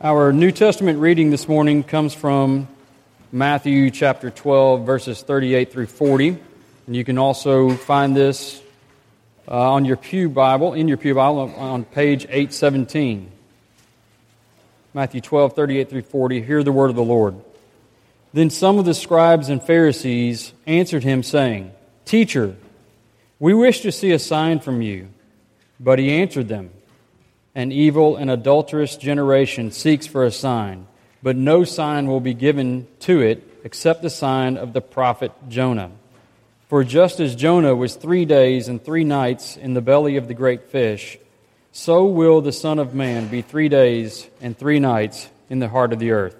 Our New Testament reading this morning comes from Matthew chapter 12, verses 38 through 40. And you can also find this on your pew Bible, in your pew Bible, on page 817. Matthew 12, 38 through 40, hear the word of the Lord. Then some of the scribes and Pharisees answered him, saying, "Teacher, we wish to see a sign from you." But he answered them, "An evil and adulterous generation seeks for a sign, but no sign will be given to it except the sign of the prophet Jonah. For just as Jonah was 3 days and 3 nights in the belly of the great fish, so will the Son of Man be 3 days and 3 nights in the heart of the earth.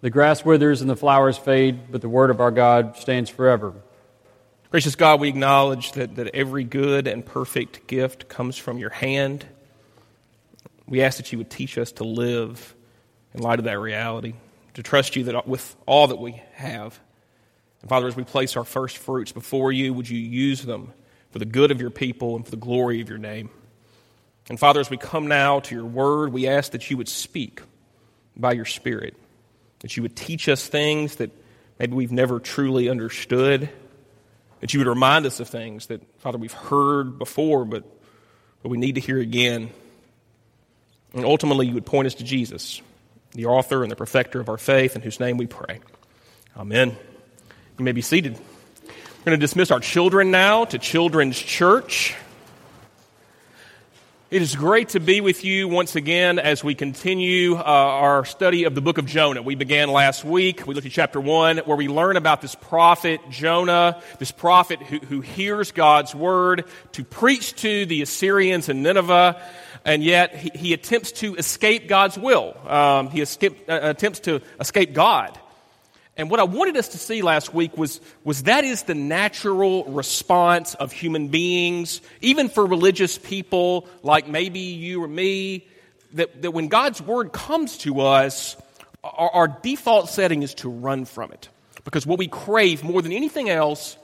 The grass withers and the flowers fade, but the word of our God stands forever." Gracious God, we acknowledge that every good and perfect gift comes from your hand. We ask that you would teach us to live in light of that reality, to trust you that with all that we have. And Father, as we place our first fruits before you, would you use them for the good of your people and for the glory of your name? And Father, as we come now to your word, we ask that you would speak by your Spirit, that you would teach us things that maybe we've never truly understood, that you would remind us of things that, Father, we've heard before, but we need to hear again. And ultimately, you would point us to Jesus, the author and the perfecter of our faith, in whose name we pray. Amen. You may be seated. We're going to dismiss our children now to Children's Church. It is great to be with you once again as we continue our study of the book of Jonah. We began last week. We looked at chapter 1 where we learn about this prophet Jonah, this prophet who hears God's word to preach to the Assyrians in Nineveh, and yet he attempts to escape God's will. He attempts to escape God. And what I wanted us to see last week was that is the natural response of human beings, even for religious people like maybe you or me, that when God's word comes to us, our default setting is to run from it. Because what we crave more than anything else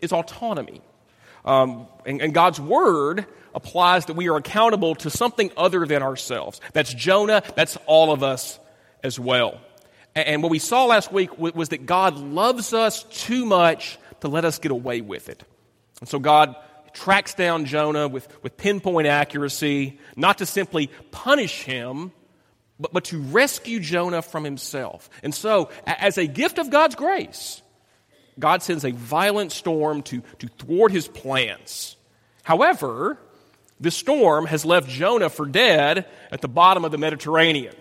is autonomy. And God's word applies that we are accountable to something other than ourselves. That's Jonah, that's all of us as well. And what we saw last week was that God loves us too much to let us get away with it. And so God tracks down Jonah with pinpoint accuracy, not to simply punish him, but to rescue Jonah from himself. And so, as a gift of God's grace, God sends a violent storm to thwart his plans. However, this storm has left Jonah for dead at the bottom of the Mediterranean.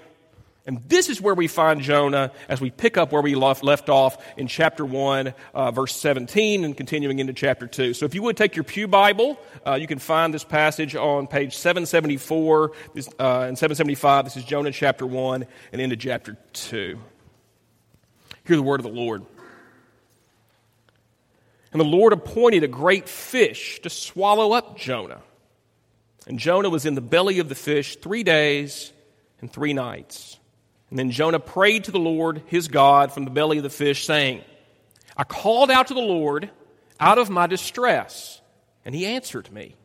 And this is where we find Jonah as we pick up where we left off in chapter 1, verse 17, and continuing into chapter 2. So if you would take your pew Bible, you can find this passage on page 774 and 775. This is Jonah chapter 1 and into chapter 2. Hear the word of the Lord. "And the Lord appointed a great fish to swallow up Jonah. And Jonah was in the belly of the fish 3 days and 3 nights. And then Jonah prayed to the Lord, his God, from the belly of the fish, saying, 'I called out to the Lord out of my distress, and he answered me.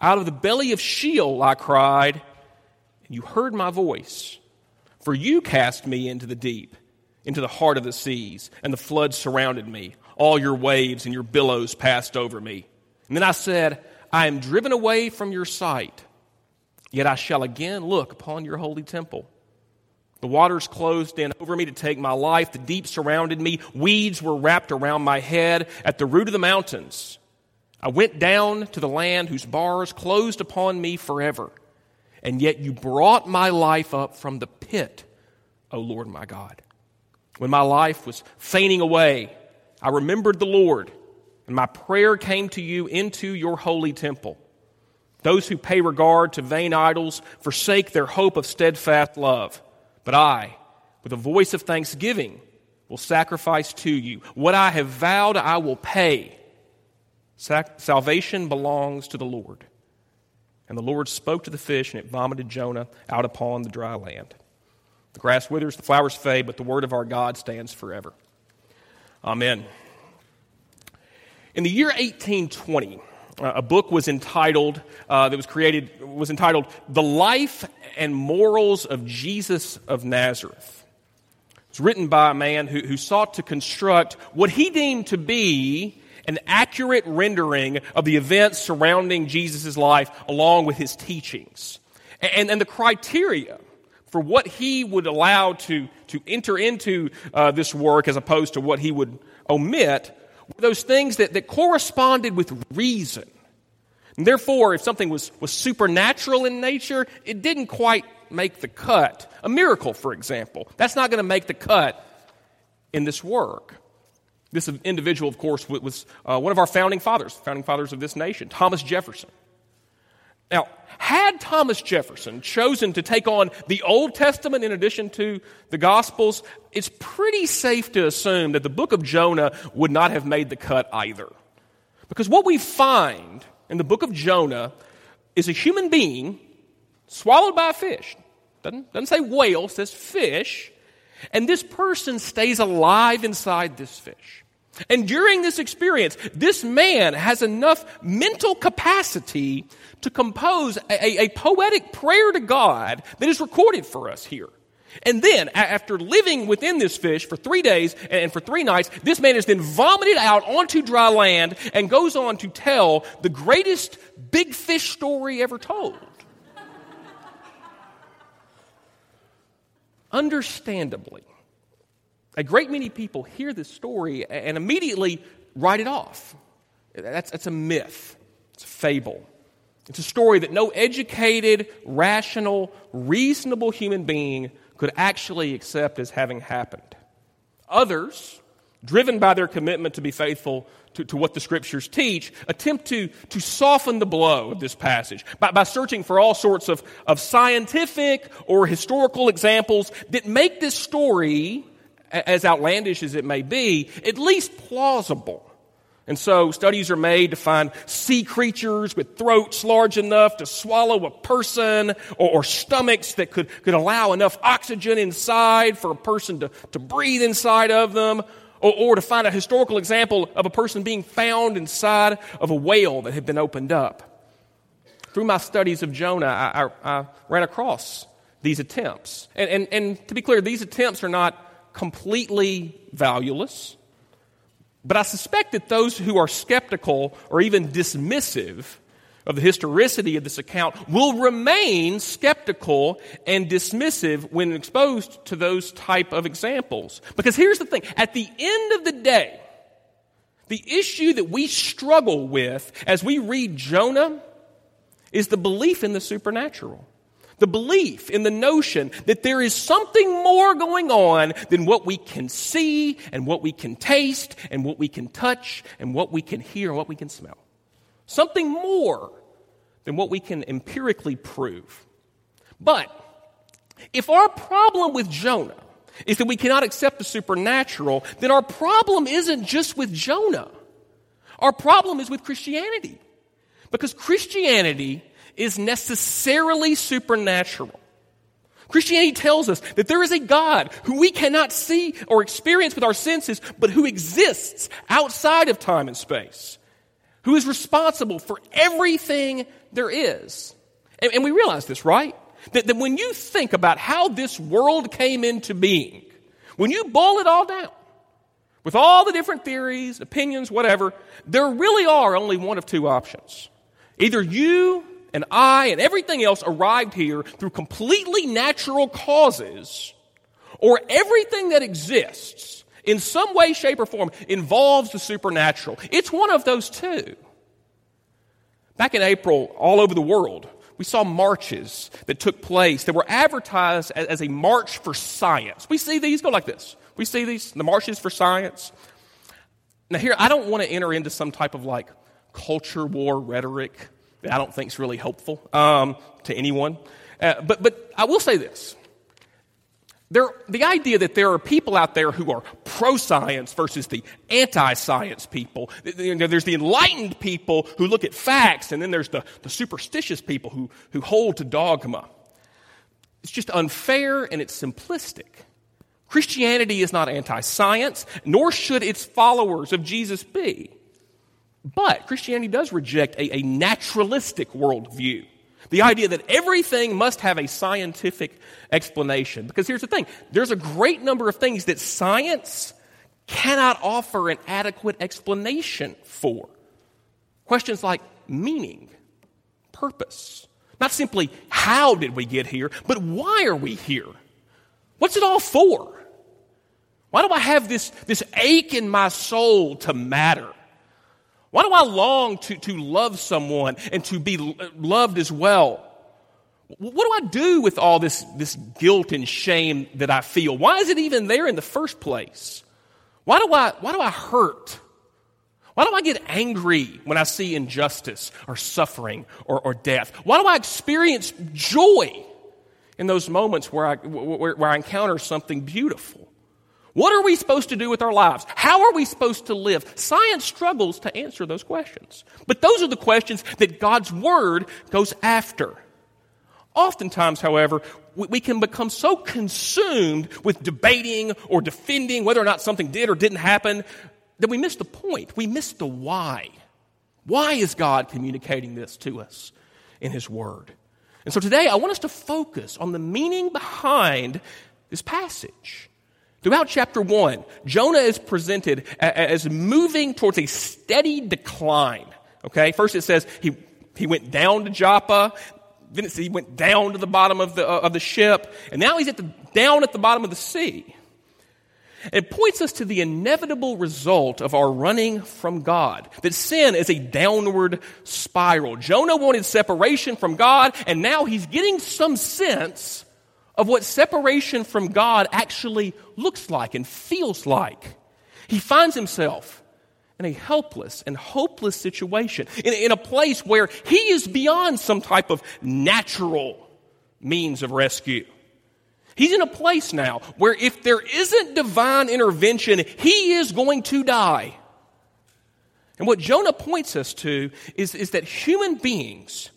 Out of the belly of Sheol I cried, and you heard my voice. For you cast me into the deep, into the heart of the seas, and the floods surrounded me. All your waves and your billows passed over me. And then I said, I am driven away from your sight, yet I shall again look upon your holy temple. The waters closed in over me to take my life. The deep surrounded me. Weeds were wrapped around my head at the root of the mountains. I went down to the land whose bars closed upon me forever. And yet you brought my life up from the pit, O Lord my God. When my life was fainting away, I remembered the Lord, and my prayer came to you into your holy temple. Those who pay regard to vain idols forsake their hope of steadfast love. But I, with a voice of thanksgiving, will sacrifice to you. What I have vowed I will pay. Salvation belongs to the Lord.' And the Lord spoke to the fish, and it vomited Jonah out upon the dry land. The grass withers, the flowers fade, but the word of our God stands forever." Amen. In the year 1820, a book was entitled that was created, "The Life and Morals of Jesus of Nazareth." It's written by a man who sought to construct what he deemed to be an accurate rendering of the events surrounding Jesus' life along with his teachings. And the criteria for what he would allow to enter into this work as opposed to what he would omit were those things that corresponded with reason. And therefore, if something was supernatural in nature, it didn't quite make the cut. A miracle, for example, that's not going to make the cut in this work. This individual, of course, was one of our founding fathers of this nation, Thomas Jefferson. Now, had Thomas Jefferson chosen to take on the Old Testament in addition to the Gospels, it's pretty safe to assume that the book of Jonah would not have made the cut either. Because what we find in the book of Jonah is a human being swallowed by a fish. Doesn't say whale, says fish. And this person stays alive inside this fish. And during this experience, this man has enough mental capacity to compose a poetic prayer to God that is recorded for us here. And then, after living within this fish for 3 days and for 3 nights, this man is then vomited out onto dry land and goes on to tell the greatest big fish story ever told. Understandably, a great many people hear this story and immediately write it off. That's a myth. It's a fable. It's a story that no educated, rational, reasonable human being could actually accept as having happened. Others, driven by their commitment to be faithful to what the Scriptures teach, attempt to soften the blow of this passage by searching for all sorts of scientific or historical examples that make this story, as outlandish as it may be, at least plausible. And so studies are made to find sea creatures with throats large enough to swallow a person, or stomachs that could allow enough oxygen inside for a person to breathe inside of them, or to find a historical example of a person being found inside of a whale that had been opened up. Through my studies of Jonah, I ran across these attempts. And to be clear, these attempts are not completely valueless. But I suspect that those who are skeptical or even dismissive of the historicity of this account will remain skeptical and dismissive when exposed to those type of examples. Because here's the thing. At the end of the day, the issue that we struggle with as we read Jonah is the belief in the supernatural. The belief in the notion that there is something more going on than what we can see and what we can taste and what we can touch and what we can hear and what we can smell. Something more than what we can empirically prove. But if our problem with Jonah is that we cannot accept the supernatural, then our problem isn't just with Jonah. Our problem is with Christianity. Because Christianity is necessarily supernatural. Christianity tells us that there is a God who we cannot see or experience with our senses, but who exists outside of time and space, who is responsible for everything there is. And we realize this, right? That when you think about how this world came into being, when you boil it all down, with all the different theories, opinions, whatever, there really are only one of two options. Either you and I and everything else arrived here through completely natural causes, or everything that exists in some way, shape, or form involves the supernatural. It's one of those two. Back in April, all over the world, we saw marches that took place that were advertised as a march for science. We see these go like this. We see these, the marches for science. Now here, I don't want to enter into some type of like culture war rhetoric that I don't think is really helpful to anyone. But I will say this. The idea that there are people out there who are pro-science versus the anti-science people. There's the enlightened people who look at facts, and then there's the superstitious people who hold to dogma. It's just unfair and it's simplistic. Christianity is not anti-science, nor should its followers of Jesus be. But Christianity does reject a naturalistic worldview. The idea that everything must have a scientific explanation. Because here's the thing. There's a great number of things that science cannot offer an adequate explanation for. Questions like meaning, purpose. Not simply how did we get here, but why are we here? What's it all for? Why do I have this ache in my soul to matter? Why do I long to love someone and to be loved as well? What do I do with all this guilt and shame that I feel? Why is it even there in the first place? Why do I hurt? Why do I get angry when I see injustice or suffering or death? Why do I experience joy in those moments where I encounter something beautiful? What are we supposed to do with our lives? How are we supposed to live? Science struggles to answer those questions. But those are the questions that God's Word goes after. Oftentimes, however, we can become so consumed with debating or defending whether or not something did or didn't happen that we miss the point. We miss the why. Why is God communicating this to us in His Word? And so today, I want us to focus on the meaning behind this passage. Throughout chapter 1, Jonah is presented as moving towards a steady decline. Okay, first it says he went down to Joppa, then it says he went down to the bottom of the ship, and now he's down at the bottom of the sea. And it points us to the inevitable result of our running from God, that sin is a downward spiral. Jonah wanted separation from God, and now he's getting some sense of what separation from God actually looks like and feels like. He finds himself in a helpless and hopeless situation, in a place where he is beyond some type of natural means of rescue. He's in a place now where if there isn't divine intervention, he is going to die. And what Jonah points us to is that human beings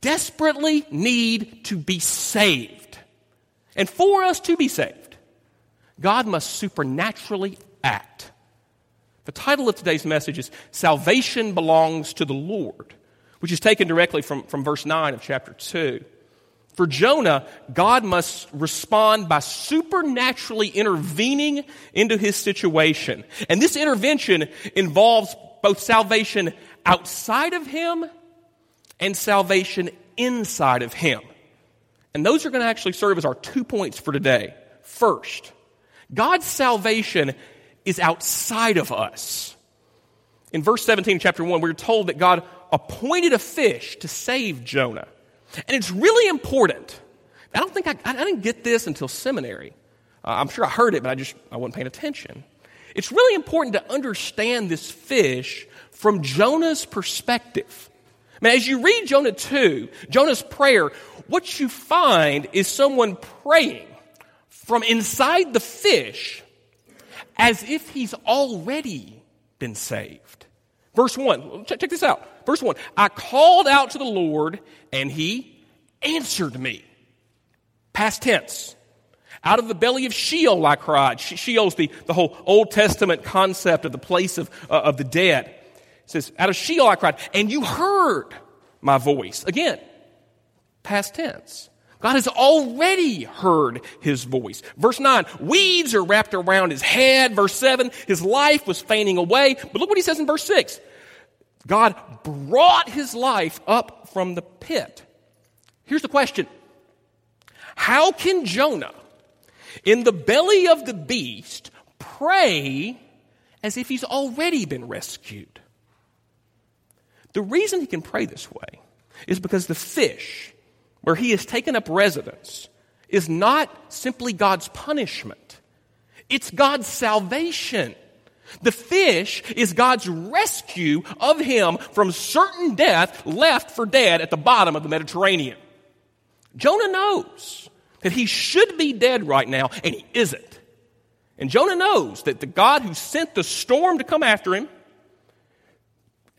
desperately need to be saved. And for us to be saved, God must supernaturally act. The title of today's message is Salvation Belongs to the Lord, which is taken directly from verse 9 of chapter 2. For Jonah, God must respond by supernaturally intervening into his situation. And this intervention involves both salvation outside of him and salvation inside of him. And those are going to actually serve as our 2 points for today. First, God's salvation is outside of us. In verse 17 of chapter 1, we're told that God appointed a fish to save Jonah. And it's really important. I don't think I didn't get this until seminary. I'm sure I heard it, but I wasn't paying attention. It's really important to understand this fish from Jonah's perspective. I mean, as you read Jonah 2, Jonah's prayer, what you find is someone praying from inside the fish as if he's already been saved. Verse 1, check this out. Verse 1, I called out to the Lord, and He answered me. Past tense. Out of the belly of Sheol I cried. Sheol's the whole Old Testament concept of the place of the dead. It says, out of Sheol I cried, and you heard my voice. Again. Past tense. God has already heard his voice. Verse 9, weeds are wrapped around his head. Verse 7, his life was fainting away. But look what he says in verse 6. God brought his life up from the pit. Here's the question. How can Jonah, in the belly of the beast, pray as if he's already been rescued? The reason he can pray this way is because the fish, where he has taken up residence, is not simply God's punishment. It's God's salvation. The fish is God's rescue of him from certain death, left for dead at the bottom of the Mediterranean. Jonah knows that he should be dead right now, and he isn't. And Jonah knows that the God who sent the storm to come after him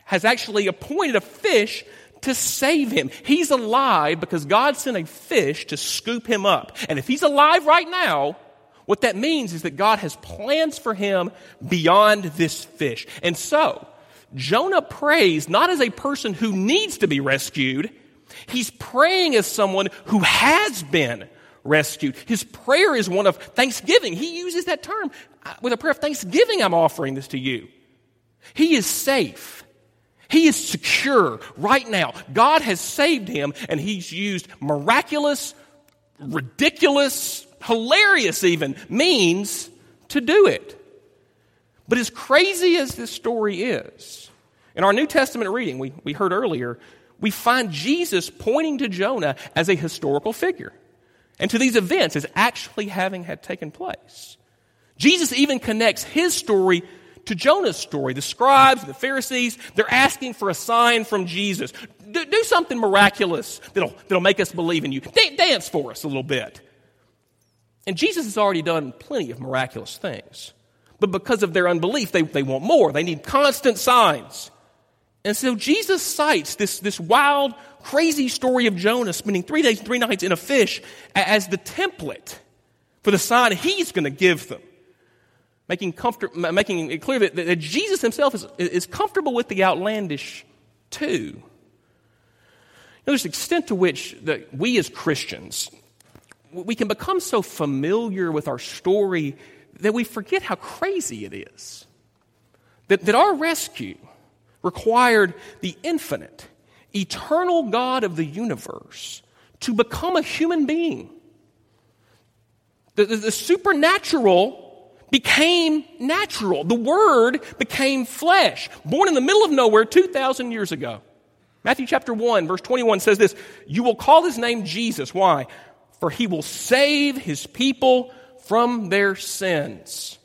has actually appointed a fish to save him. He's alive because God sent a fish to scoop him up. And if he's alive right now, what that means is that God has plans for him beyond this fish. And so, Jonah prays not as a person who needs to be rescued. He's praying as someone who has been rescued. His prayer is one of thanksgiving. He uses that term. With a prayer of thanksgiving, I'm offering this to you. He is safe. He is secure right now. God has saved him, and he's used miraculous, ridiculous, hilarious even means to do it. But as crazy as this story is, in our New Testament reading we heard earlier, we find Jesus pointing to Jonah as a historical figure and to these events as actually having had taken place. Jesus even connects his story to Jonah's story. The scribes, the Pharisees, they're asking for a sign from Jesus. Do something miraculous that'll make us believe in you. Dance for us a little bit. And Jesus has already done plenty of miraculous things. But because of their unbelief, they want more. They need constant signs. And so Jesus cites this wild, crazy story of Jonah spending 3 days and 3 nights in a fish as the template for the sign he's going to give them, making it clear that Jesus himself is comfortable with the outlandish too. Now, there's an extent to which that we as Christians, we can become so familiar with our story that we forget how crazy it is. That our rescue required the infinite, eternal God of the universe to become a human being. The supernatural became natural. The Word became flesh, born in the middle of nowhere 2,000 years ago. Matthew chapter 1, verse 21 says this, "You will call his name Jesus." Why? "For he will save his people from their sins."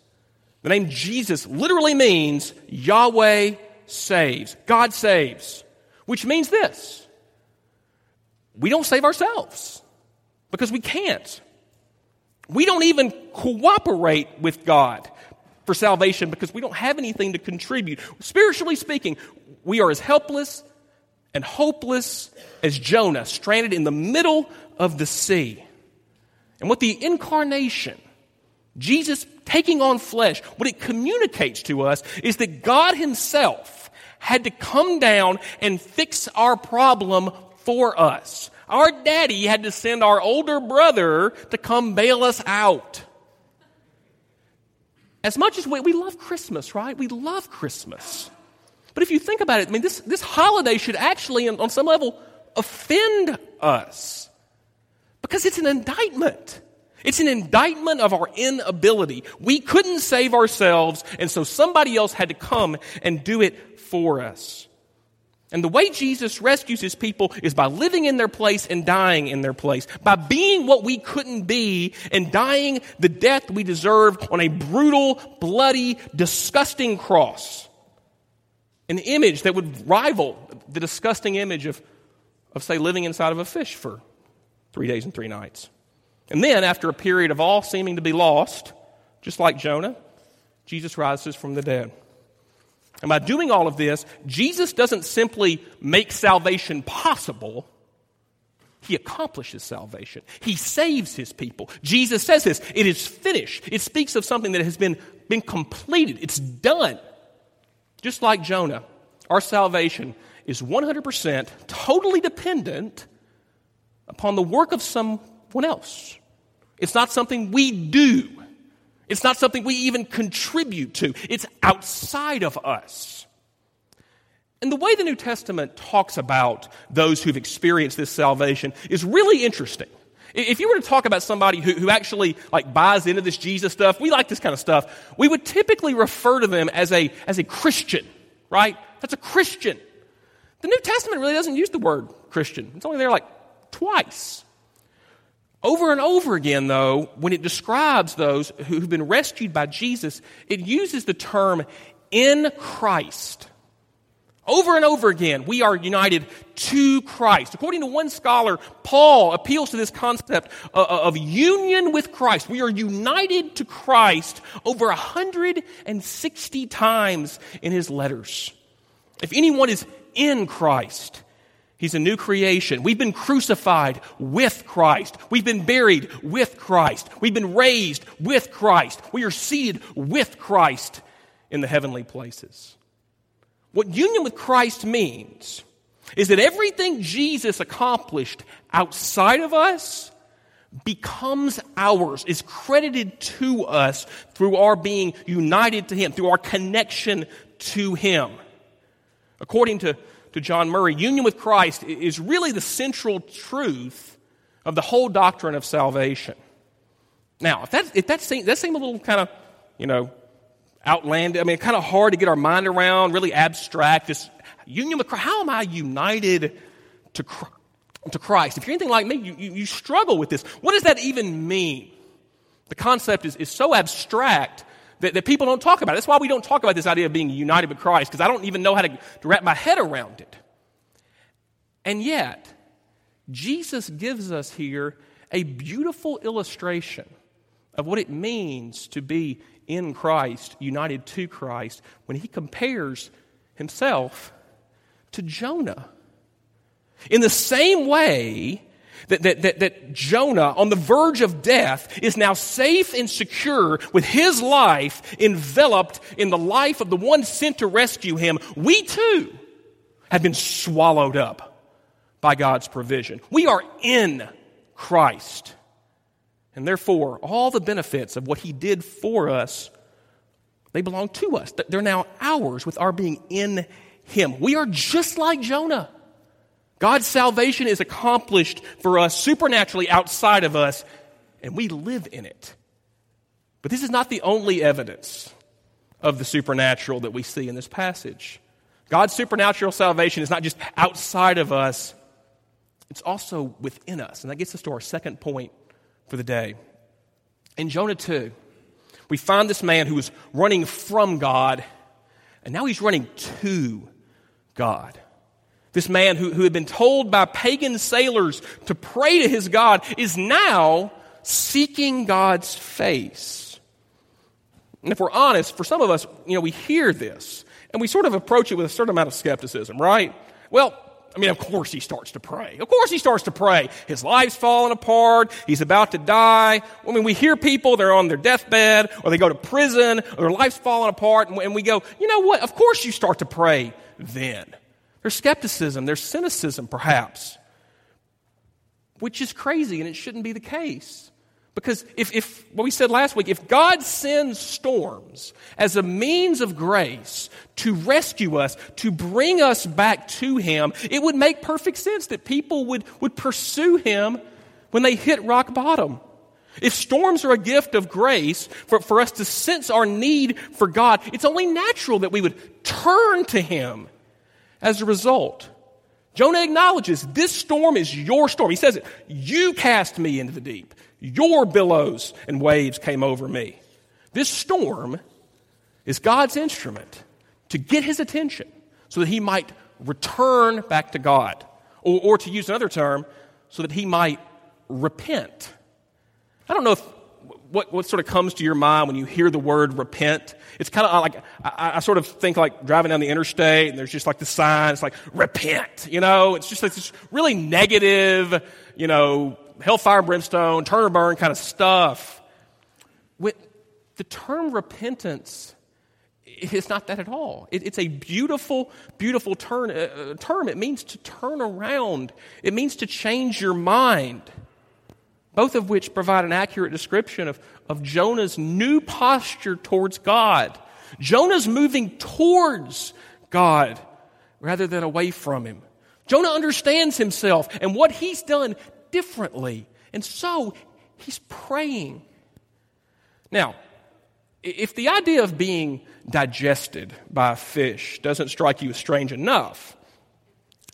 The name Jesus literally means Yahweh saves. God saves. Which means this: we don't save ourselves because we can't. We don't even cooperate with God for salvation because we don't have anything to contribute. Spiritually speaking, we are as helpless and hopeless as Jonah, stranded in the middle of the sea. And what the incarnation, Jesus taking on flesh, what it communicates to us is that God himself had to come down and fix our problem for us. Our daddy had to send our older brother to come bail us out. As much as we love Christmas, right? We love Christmas. But if you think about it, I mean, this holiday should actually, on some level, offend us. Because it's an indictment. It's an indictment of our inability. We couldn't save ourselves, and so somebody else had to come and do it for us. And the way Jesus rescues his people is by living in their place and dying in their place, by being what we couldn't be and dying the death we deserve on a brutal, bloody, disgusting cross. An image that would rival the disgusting image of say, living inside of a fish for 3 days and 3 nights. And then, after a period of all seeming to be lost, just like Jonah, Jesus rises from the dead. And by doing all of this, Jesus doesn't simply make salvation possible. He accomplishes salvation. He saves his people. Jesus says this, "It is finished." It speaks of something that has been completed. It's done. Just like Jonah, our salvation is 100% totally dependent upon the work of someone else. It's not something we do. It's not something we even contribute to. It's outside of us. And the way the New Testament talks about those who've experienced this salvation is really interesting. If you were to talk about somebody who actually buys into this Jesus stuff, we like this kind of stuff, we would typically refer to them as a Christian, right? That's a Christian. The New Testament really doesn't use the word Christian. It's only there twice. Over and over again, though, when it describes those who've been rescued by Jesus, it uses the term "in Christ." Over and over again, we are united to Christ. According to one scholar, Paul appeals to this concept of union with Christ. We are united to Christ over 160 times in his letters. If anyone is in Christ, he's a new creation. We've been crucified with Christ. We've been buried with Christ. We've been raised with Christ. We are seated with Christ in the heavenly places. What union with Christ means is that everything Jesus accomplished outside of us becomes ours, is credited to us through our being united to Him, through our connection to Him. According to John Murray, union with Christ is really the central truth of the whole doctrine of salvation. Now, if that seemed a little kind of, outlandish, kind of hard to get our mind around, really abstract, just union with Christ, how am I united to Christ? If you're anything like me, you struggle with this. What does that even mean? The concept is so abstract that people don't talk about it. That's why we don't talk about this idea of being united with Christ, because I don't even know how to wrap my head around it. And yet, Jesus gives us here a beautiful illustration of what it means to be in Christ, united to Christ, when he compares himself to Jonah. In the same way that Jonah, on the verge of death, is now safe and secure with his life enveloped in the life of the one sent to rescue him, we too have been swallowed up by God's provision. We are in Christ. And therefore, all the benefits of what he did for us, they belong to us. They're now ours with our being in him. We are just like Jonah. God's salvation is accomplished for us supernaturally outside of us, and we live in it. But this is not the only evidence of the supernatural that we see in this passage. God's supernatural salvation is not just outside of us, it's also within us. And that gets us to our second point for the day. In Jonah 2, we find this man who was running from God, and now he's running to God. This man who had been told by pagan sailors to pray to his God is now seeking God's face. And if we're honest, for some of us, we hear this and we sort of approach it with a certain amount of skepticism, right? Well, of course he starts to pray. His life's falling apart. He's about to die. We hear people, they're on their deathbed or they go to prison or their life's falling apart. And we go, you know what? Of course you start to pray then. There's skepticism, there's cynicism perhaps, which is crazy and it shouldn't be the case. Because if what we said last week, if God sends storms as a means of grace to rescue us, to bring us back to him, it would make perfect sense that people would pursue him when they hit rock bottom. If storms are a gift of grace for us to sense our need for God, it's only natural that we would turn to him. As a result, Jonah acknowledges this storm is your storm. He says it, you cast me into the deep. Your billows and waves came over me. This storm is God's instrument to get his attention so that he might return back to God. Or to use another term, so that he might repent. I don't know what sort of comes to your mind when you hear the word repent? It's kind of like, I sort of think like driving down the interstate and there's just like the sign, it's like, repent, It's just like this really negative, hellfire and brimstone, turn or burn kind of stuff. With the term repentance, it's not that at all. It's a beautiful, beautiful term. It means to turn around. It means to change your mind. Both of which provide an accurate description of Jonah's new posture towards God. Jonah's moving towards God rather than away from him. Jonah understands himself and what he's done differently. And so he's praying. Now, if the idea of being digested by a fish doesn't strike you as strange enough,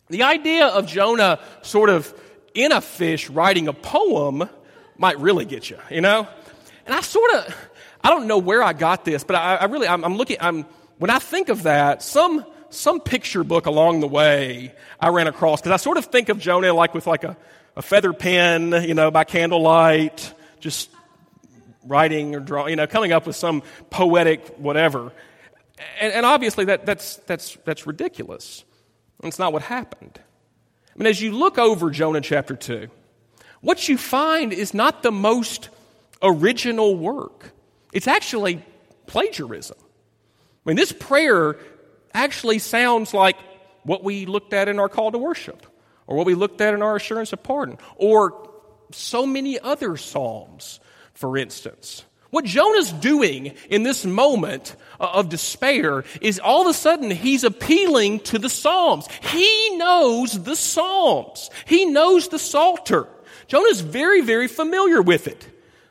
the idea of Jonah sort of in a fish writing a poem might really get you, And I don't know where I got this, but when I think of that, some picture book along the way I ran across, because I sort of think of Jonah like with like a feather pen, by candlelight, just writing or drawing, coming up with some poetic whatever. And obviously that's ridiculous. It's not what happened. As you look over Jonah chapter 2, what you find is not the most original work. It's actually plagiarism. This prayer actually sounds like what we looked at in our call to worship, or what we looked at in our assurance of pardon, or so many other psalms, for instance. What Jonah's doing in this moment of despair is all of a sudden he's appealing to the Psalms. He knows the Psalms. He knows the Psalter. Jonah's very, very familiar with it.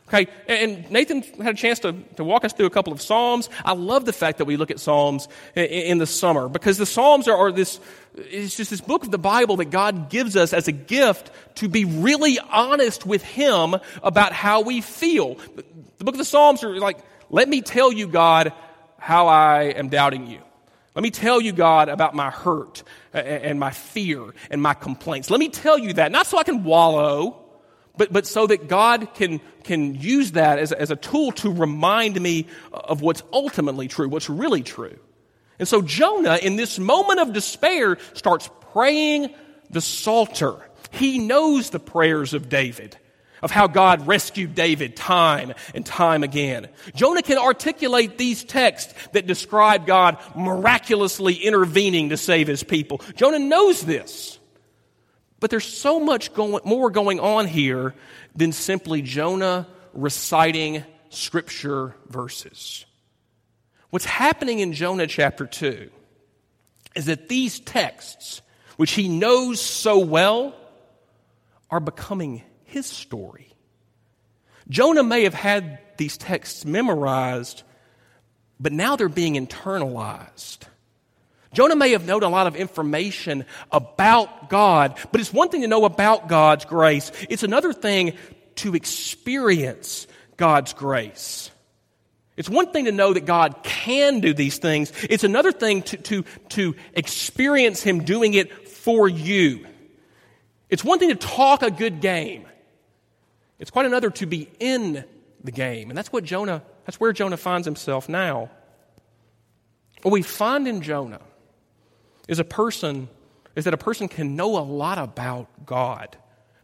Okay, and Nathan had a chance to walk us through a couple of Psalms. I love the fact that we look at Psalms in the summer, because the Psalms are this, it's just this book of the Bible that God gives us as a gift to be really honest with Him about how we feel. The book of the Psalms are like, let me tell you, God, how I am doubting you. Let me tell you, God, about my hurt and my fear and my complaints. Let me tell you that, not so I can wallow, but so that God can use that as a tool to remind me of what's ultimately true, what's really true. And so Jonah, in this moment of despair, starts praying the Psalter. He knows the prayers of David, of how God rescued David time and time again. Jonah can articulate these texts that describe God miraculously intervening to save his people. Jonah knows this. But there's so much more going on here than simply Jonah reciting scripture verses. What's happening in Jonah chapter 2 is that these texts, which he knows so well, are becoming his story. Jonah may have had these texts memorized, but now they're being internalized. Jonah may have known a lot of information about God, but it's one thing to know about God's grace. It's another thing to experience God's grace. It's one thing to know that God can do these things. It's another thing to experience Him doing it for you. It's one thing to talk a good game. It's quite another to be in the game. And that's where Jonah finds himself now. What we find in Jonah is that a person can know a lot about God.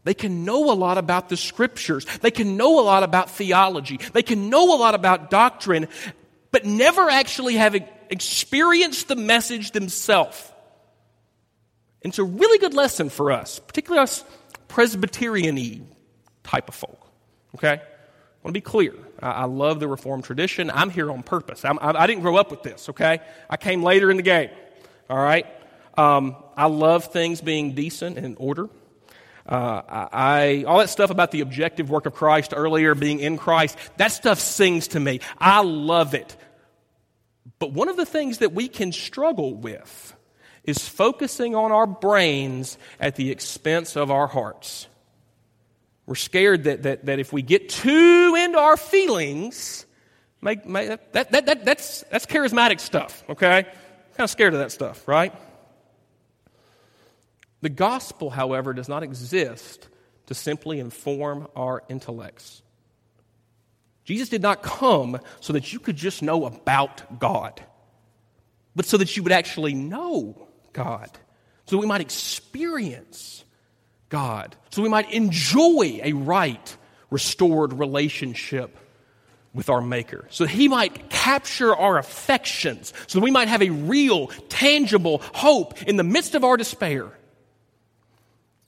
They can know a lot about the Scriptures. They can know a lot about theology. They can know a lot about doctrine, but never actually have experienced the message themselves. And it's a really good lesson for us, particularly us Presbyterian-y type of folk, okay? I want to be clear. I love the Reformed tradition. I'm here on purpose. I didn't grow up with this, okay? I came later in the game, all right? I love things being decent and in order. All that stuff about the objective work of Christ earlier, being in Christ, that stuff sings to me. I love it. But one of the things that we can struggle with is focusing on our brains at the expense of our hearts. We're scared that if we get too into our feelings, that's charismatic stuff, okay? Kind of scared of that stuff, right? The gospel, however, does not exist to simply inform our intellects. Jesus did not come so that you could just know about God, but so that you would actually know God, so that we might experience God, so we might enjoy a right, restored relationship with our Maker, so that He might capture our affections, so that we might have a real, tangible hope in the midst of our despair.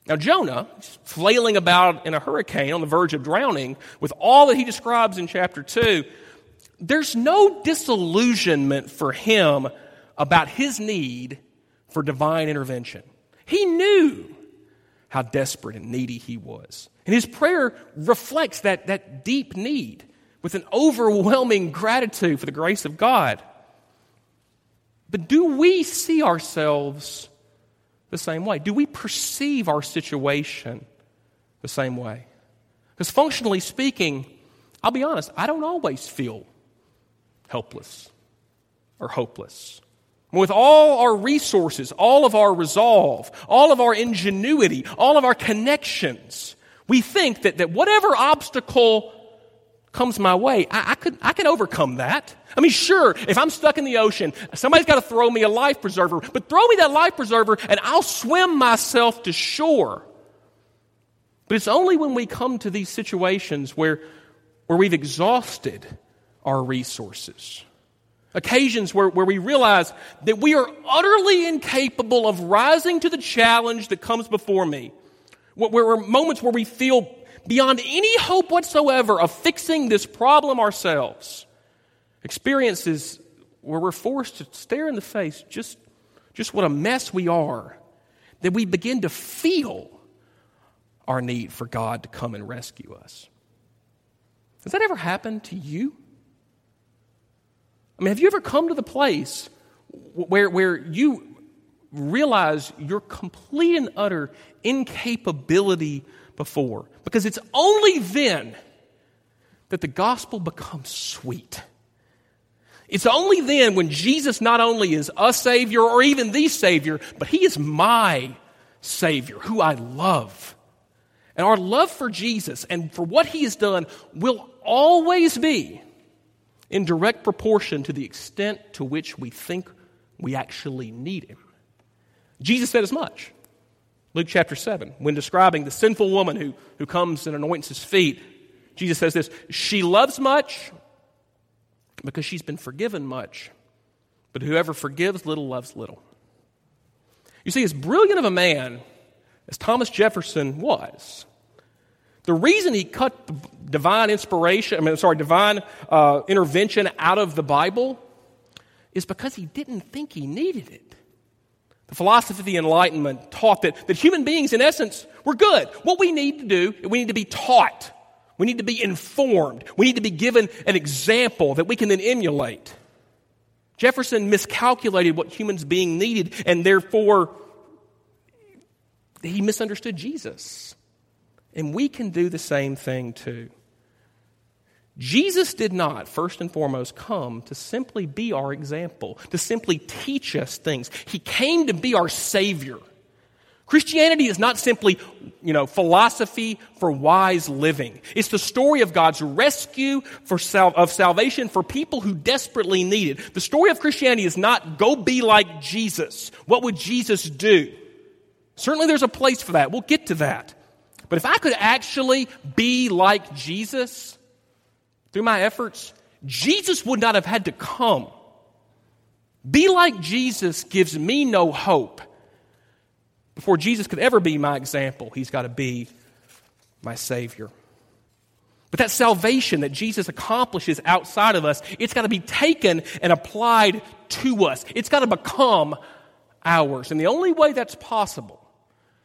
Now Jonah, flailing about in a hurricane on the verge of drowning, with all that he describes in chapter 2, there's no disillusionment for him about his need for divine intervention. He knew how desperate and needy he was. And his prayer reflects that deep need with an overwhelming gratitude for the grace of God. But do we see ourselves the same way? Do we perceive our situation the same way? Because functionally speaking, I'll be honest, I don't always feel helpless or hopeless. With all our resources, all of our resolve, all of our ingenuity, all of our connections, we think that whatever obstacle comes my way, I can overcome that. I mean, sure, if I'm stuck in the ocean, somebody's got to throw me a life preserver, but throw me that life preserver and I'll swim myself to shore. But it's only when we come to these situations where we've exhausted our resources, occasions where we realize that we are utterly incapable of rising to the challenge that comes before me. Where moments where we feel beyond any hope whatsoever of fixing this problem ourselves. Experiences where we're forced to stare in the face just what a mess we are, that we begin to feel our need for God to come and rescue us. Has that ever happened to you? I mean, have you ever come to the place where you realize your complete and utter incapability before? Because it's only then that the gospel becomes sweet. It's only then when Jesus not only is a Savior or even the Savior, but He is my Savior, who I love. And our love for Jesus and for what He has done will always be in direct proportion to the extent to which we think we actually need Him. Jesus said as much. Luke chapter 7, when describing the sinful woman who comes and anoints His feet, Jesus says this, "She loves much because she's been forgiven much, but whoever forgives little loves little." You see, as brilliant of a man as Thomas Jefferson was, the reason he cut divine intervention out of the Bible is because he didn't think he needed it. The philosophy of the Enlightenment taught that human beings, in essence, were good. What we need to do, we need to be taught. We need to be informed. We need to be given an example that we can then emulate. Jefferson miscalculated what humans being needed, and therefore he misunderstood Jesus. And we can do the same thing too. Jesus did not, first and foremost, come to simply be our example, to simply teach us things. He came to be our Savior. Christianity is not simply, philosophy for wise living. It's the story of God's rescue of salvation for people who desperately need it. The story of Christianity is not go be like Jesus. What would Jesus do? Certainly there's a place for that. We'll get to that. But if I could actually be like Jesus through my efforts, Jesus would not have had to come. Be like Jesus gives me no hope. Before Jesus could ever be my example, He's got to be my Savior. But that salvation that Jesus accomplishes outside of us, it's got to be taken and applied to us. It's got to become ours. And the only way that's possible,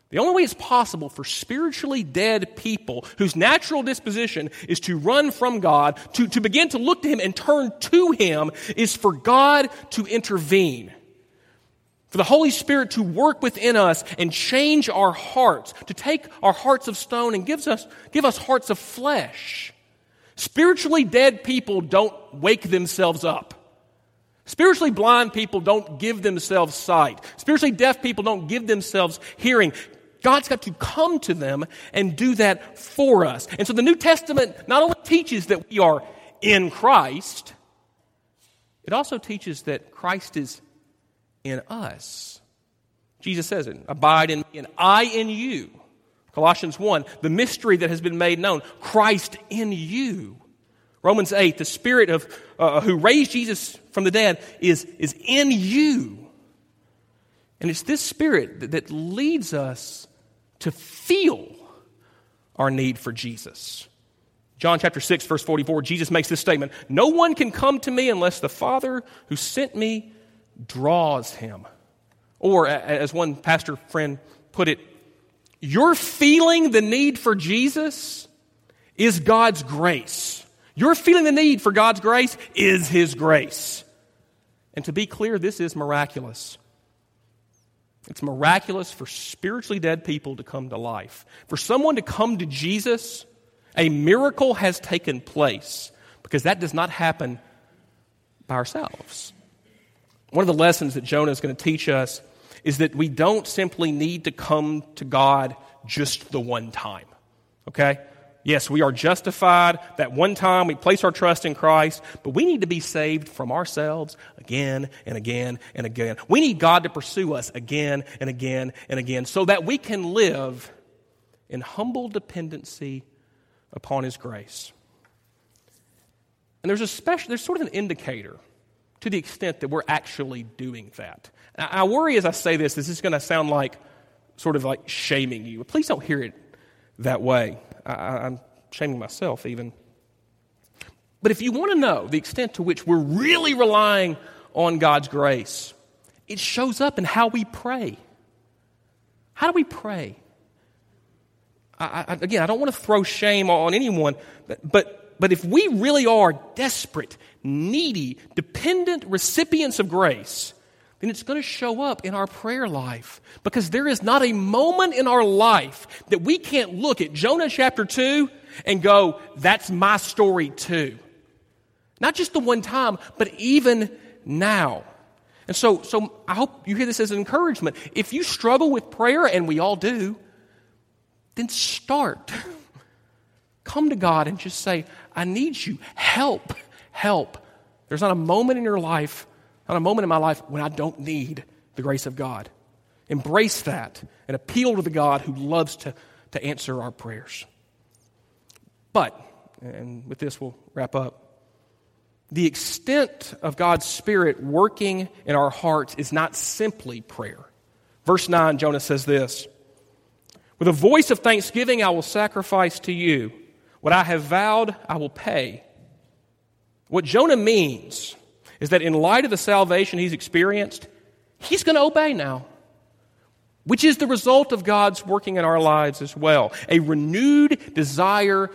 the only way it's possible for spiritually dead people whose natural disposition is to run from God, to begin to look to Him and turn to Him, is for God to intervene. For the Holy Spirit to work within us and change our hearts, to take our hearts of stone and give us hearts of flesh. Spiritually dead people don't wake themselves up. Spiritually blind people don't give themselves sight. Spiritually deaf people don't give themselves hearing. God's got to come to them and do that for us. And so the New Testament not only teaches that we are in Christ, it also teaches that Christ is in us. Jesus says it, "Abide in me and I in you." Colossians 1, the mystery that has been made known, Christ in you. Romans 8, the Spirit of who raised Jesus from the dead is in you. And it's this Spirit that leads us to feel our need for Jesus. John chapter 6, verse 44, Jesus makes this statement, "No one can come to me unless the Father who sent me draws him." Or, as one pastor friend put it, you're feeling the need for Jesus is God's grace. You're feeling the need for God's grace is His grace. And to be clear, this is miraculous. It's miraculous for spiritually dead people to come to life. For someone to come to Jesus, a miracle has taken place, because that does not happen by ourselves. One of the lessons that Jonah is going to teach us is that we don't simply need to come to God just the one time, okay? Yes, we are justified that one time, we place our trust in Christ, but we need to be saved from ourselves again and again and again. We need God to pursue us again and again and again so that we can live in humble dependency upon His grace. And there's sort of an indicator to the extent that we're actually doing that. I worry as I say this is going to sound like sort of like shaming you. Please don't hear it that way. I'm shaming myself even. But if you want to know the extent to which we're really relying on God's grace, it shows up in how we pray. How do we pray? I don't want to throw shame on anyone, but if we really are desperate, needy, dependent recipients of grace, then it's going to show up in our prayer life, because there is not a moment in our life that we can't look at Jonah chapter 2 and go, that's my story too. Not just the one time, but even now. And so I hope you hear this as an encouragement. If you struggle with prayer, and we all do, then start. Come to God and just say, I need you. Help. There's not a moment in your life, not a moment in my life, when I don't need the grace of God. Embrace that and appeal to the God who loves to answer our prayers. But, and with this we'll wrap up, the extent of God's Spirit working in our hearts is not simply prayer. Verse 9, Jonah says this, with a voice of thanksgiving I will sacrifice to you. What I have vowed I will pay. What Jonah means is that in light of the salvation he's experienced, he's going to obey now, which is the result of God's working in our lives as well. A renewed desire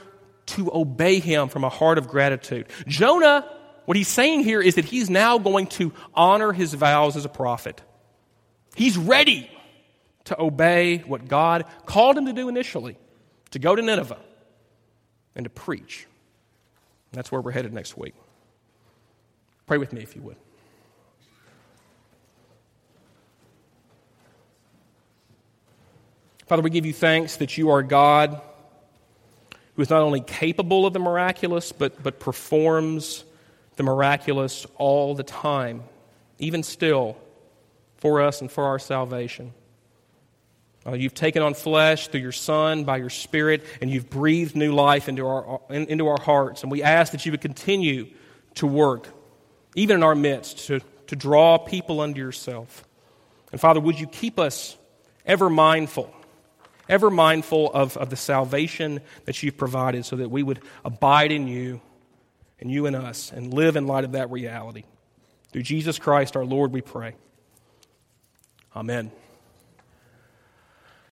to obey him from a heart of gratitude. Jonah, what he's saying here is that he's now going to honor his vows as a prophet. He's ready to obey what God called him to do initially, to go to Nineveh and to preach. And that's where we're headed next week. Pray with me if you would. Father, we give you thanks that you are God who is not only capable of the miraculous, but performs the miraculous all the time, even still, for us and for our salvation. You've taken on flesh through your Son, by your Spirit, and you've breathed new life into our hearts. And we ask that you would continue to work, even in our midst, to draw people unto yourself. And Father, would you keep us ever mindful of the salvation that you've provided, so that we would abide in you and you in us and live in light of that reality. Through Jesus Christ our Lord we pray. Amen.